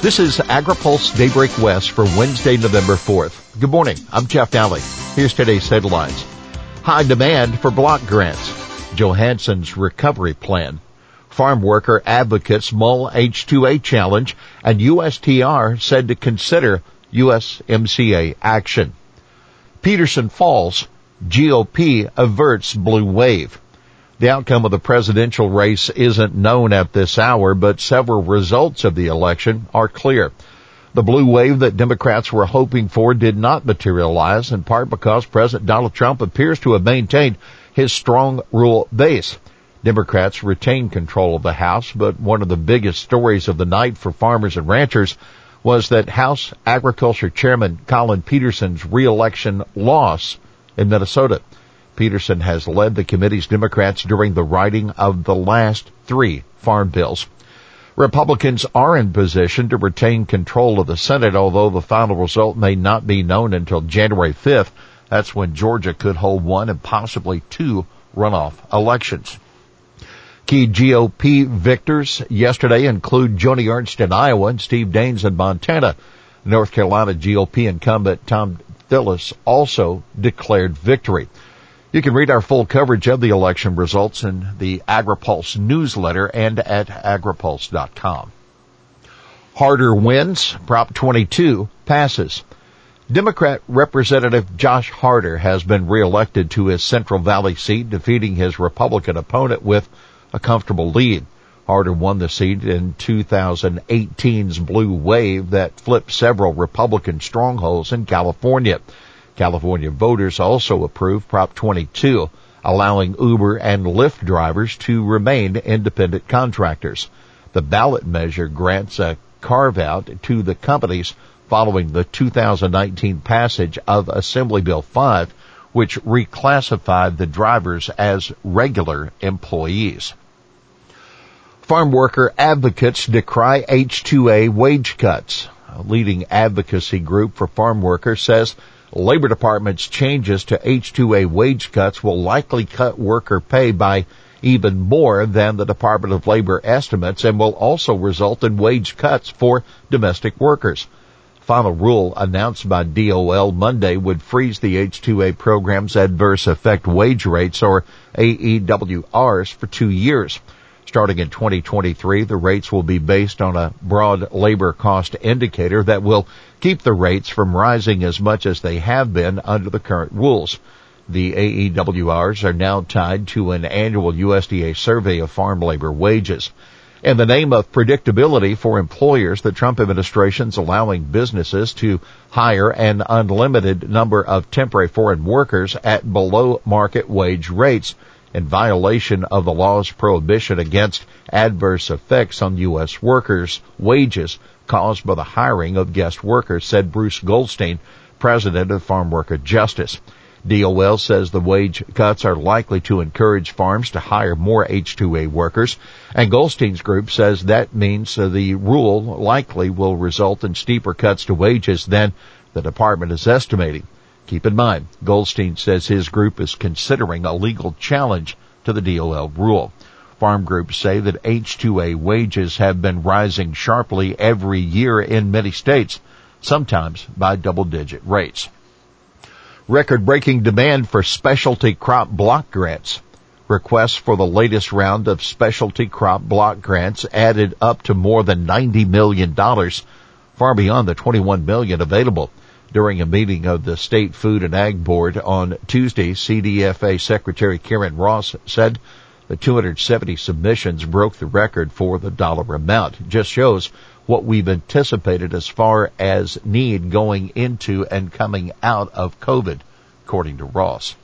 This is AgriPulse Daybreak West for Wednesday, November 4th. Good morning. I'm Jeff Daly. Here's today's headlines. High demand for block grants. Johansson's recovery plan. Farm worker advocates mull H-2A challenge, and USTR said to consider USMCA action. Peterson falls. GOP averts blue wave. The outcome of the presidential race isn't known at this hour, but several results of the election are clear. The blue wave that Democrats were hoping for did not materialize, in part because President Donald Trump appears to have maintained his strong rural base. Democrats retain control of the House, but one of the biggest stories of the night for farmers and ranchers was that House Agriculture Chairman Colin Peterson's re-election loss in Minnesota. Peterson has led the committee's Democrats during the writing of the last three farm bills. Republicans are in position to retain control of the Senate, although the final result may not be known until January 5th. That's when Georgia could hold one and possibly two runoff elections. Key GOP victors yesterday include Joni Ernst in Iowa and Steve Daines in Montana. North Carolina GOP incumbent Tom Tillis also declared victory. You can read our full coverage of the election results in the AgriPulse newsletter and at agripulse.com. Harder wins. Prop 22 passes. Democrat Representative Josh Harder has been reelected to his Central Valley seat, defeating his Republican opponent with a comfortable lead. Harder won the seat in 2018's blue wave that flipped several Republican strongholds in California. California voters also approved Prop 22, allowing Uber and Lyft drivers to remain independent contractors. The ballot measure grants a carve-out to the companies following the 2019 passage of Assembly Bill 5, which reclassified the drivers as regular employees. Farmworker advocates decry H-2A wage cuts. A leading advocacy group for farm workers says Labor Department's changes to H-2A wage cuts will likely cut worker pay by even more than the Department of Labor estimates and will also result in wage cuts for domestic workers. Final rule announced by DOL Monday would freeze the H-2A program's adverse effect wage rates, or AEWRs, for 2 years. Starting in 2023, the rates will be based on a broad labor cost indicator that will keep the rates from rising as much as they have been under the current rules. The AEWRs are now tied to an annual USDA survey of farm labor wages. In the name of predictability for employers, the Trump administration's allowing businesses to hire an unlimited number of temporary foreign workers at below market wage rates, in violation of the law's prohibition against adverse effects on U.S. workers' wages caused by the hiring of guest workers, said Bruce Goldstein, president of Farmworker Justice. DOL says the wage cuts are likely to encourage farms to hire more H-2A workers, and Goldstein's group says that means the rule likely will result in steeper cuts to wages than the department is estimating. Keep in mind, Goldstein says his group is considering a legal challenge to the DOL rule. Farm groups say that H-2A wages have been rising sharply every year in many states, sometimes by double-digit rates. Record-breaking demand for specialty crop block grants. Requests for the latest round of specialty crop block grants added up to more than $90 million, far beyond the $21 million available. During a meeting of the State Food and Ag Board on Tuesday, CDFA Secretary Karen Ross said the 270 submissions broke the record for the dollar amount. It just shows what we've anticipated as far as need going into and coming out of COVID, according to Ross.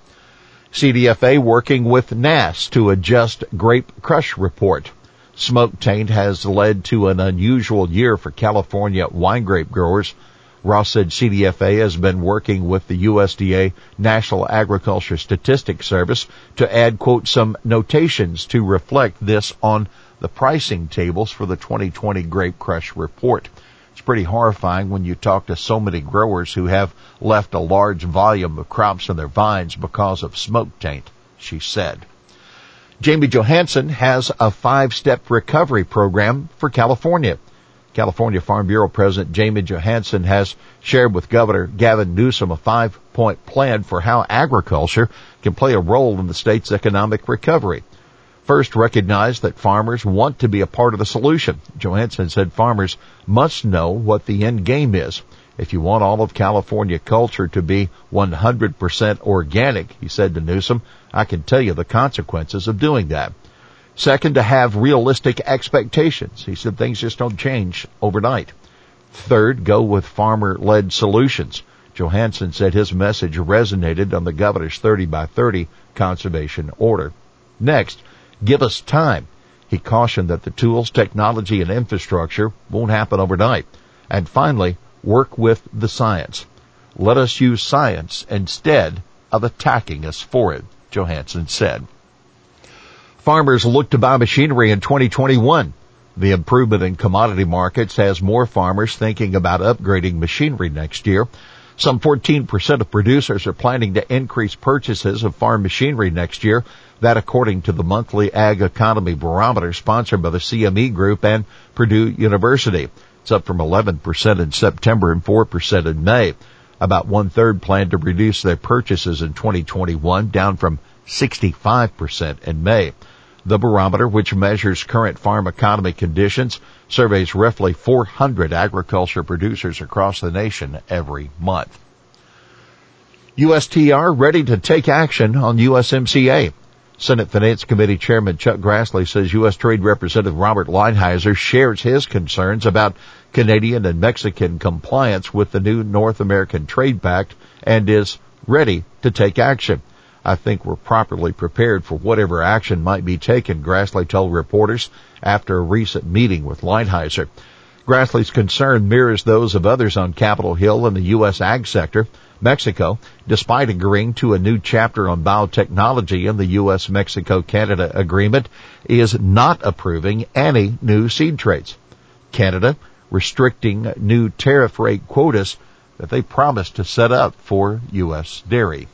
CDFA working with NASS to adjust grape crush report. Smoke taint has led to an unusual year for California wine grape growers. Ross said CDFA has been working with the USDA National Agriculture Statistics Service to add, quote, some notations to reflect this on the pricing tables for the 2020 Grape Crush report. It's pretty horrifying when you talk to so many growers who have left a large volume of crops in their vines because of smoke taint, she said. Jamie Johansson has a 5-step recovery program for California. California Farm Bureau President Jamie Johansson has shared with Governor Gavin Newsom a 5-point plan for how agriculture can play a role in the state's economic recovery. First, recognize that farmers want to be a part of the solution. Johansson said farmers must know what the end game is. If you want all of California culture to be 100% organic, he said to Newsom, I can tell you the consequences of doing that. Second, to have realistic expectations. He said things just don't change overnight. Third, go with farmer-led solutions. Johansson said his message resonated on the governor's 30 by 30 conservation order. Next, give us time. He cautioned that the tools, technology, and infrastructure won't happen overnight. And finally, work with the science. Let us use science instead of attacking us for it, Johansson said. Farmers look to buy machinery in 2021. The improvement in commodity markets has more farmers thinking about upgrading machinery next year. Some 14% of producers are planning to increase purchases of farm machinery next year. That according to the monthly Ag Economy Barometer sponsored by the CME Group and Purdue University. It's up from 11% in September and 4% in May. About one-third plan to reduce their purchases in 2021, down from 65% in May. The barometer, which measures current farm economy conditions, surveys roughly 400 agriculture producers across the nation every month. USTR ready to take action on USMCA. Senate Finance Committee Chairman Chuck Grassley says U.S. Trade Representative Robert Lighthizer shares his concerns about Canadian and Mexican compliance with the new North American Trade Pact and is ready to take action. I think we're properly prepared for whatever action might be taken, Grassley told reporters after a recent meeting with Lighthizer. Grassley's concern mirrors those of others on Capitol Hill and the U.S. ag sector. Mexico, despite agreeing to a new chapter on biotechnology in the U.S.-Mexico-Canada agreement, is not approving any new seed traits. Canada, restricting new tariff rate quotas that they promised to set up for U.S. dairy.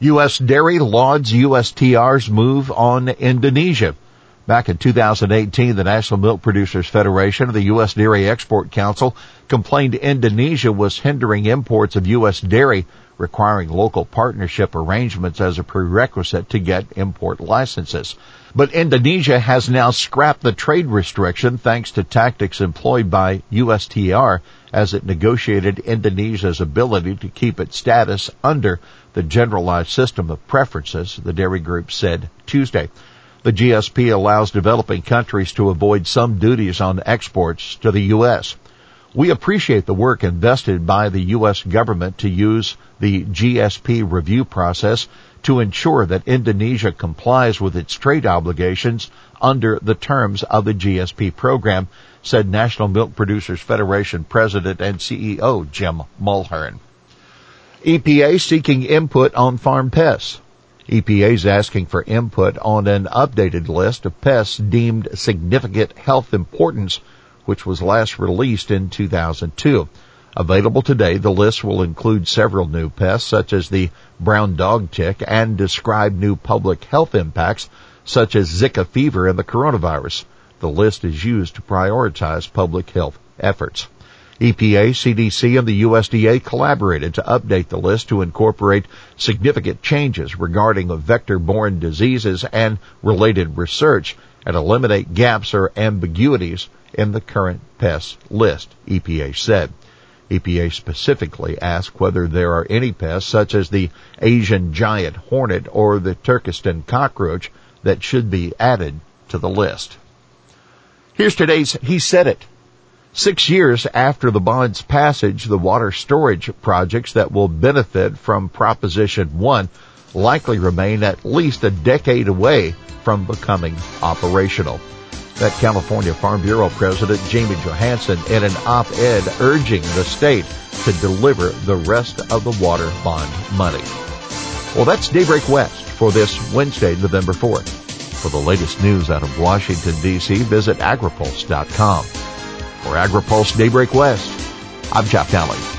U.S. dairy lauds USTR's move on Indonesia. Back in 2018, the National Milk Producers Federation and the U.S. Dairy Export Council complained Indonesia was hindering imports of U.S. dairy, requiring local partnership arrangements as a prerequisite to get import licenses. But Indonesia has now scrapped the trade restriction thanks to tactics employed by USTR as it negotiated Indonesia's ability to keep its status under the generalized system of preferences, the dairy group said Tuesday. The GSP allows developing countries to avoid some duties on exports to the U.S. We appreciate the work invested by the U.S. government to use the GSP review process to ensure that Indonesia complies with its trade obligations under the terms of the GSP program, said National Milk Producers Federation President and CEO Jim Mulhern. EPA seeking input on farm pests. EPA is asking for input on an updated list of pests deemed significant health importance, which was last released in 2002. Available today, the list will include several new pests, such as the brown dog tick, and describe new public health impacts, such as Zika fever and the coronavirus. The list is used to prioritize public health efforts. EPA, CDC, and the USDA collaborated to update the list to incorporate significant changes regarding vector-borne diseases and related research and eliminate gaps or ambiguities in the current pest list, EPA said. EPA specifically asked whether there are any pests such as the Asian giant hornet or the Turkestan cockroach that should be added to the list. Here's today's He Said It. 6 years after the bond's passage, the water storage projects that will benefit from Proposition 1 likely remain at least a decade away from becoming operational. That California Farm Bureau President Jamie Johansson in an op-ed urging the state to deliver the rest of the water bond money. Well, that's Daybreak West for this Wednesday, November 4th. For the latest news out of Washington, D.C., visit agripulse.com. For AgriPulse Daybreak West, I'm Jeff Daly.